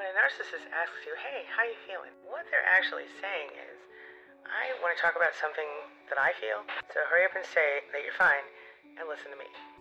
When a narcissist asks you, hey, how you feeling? What they're actually saying is, I want to talk about something that I feel, so hurry up and say that you're fine and listen to me.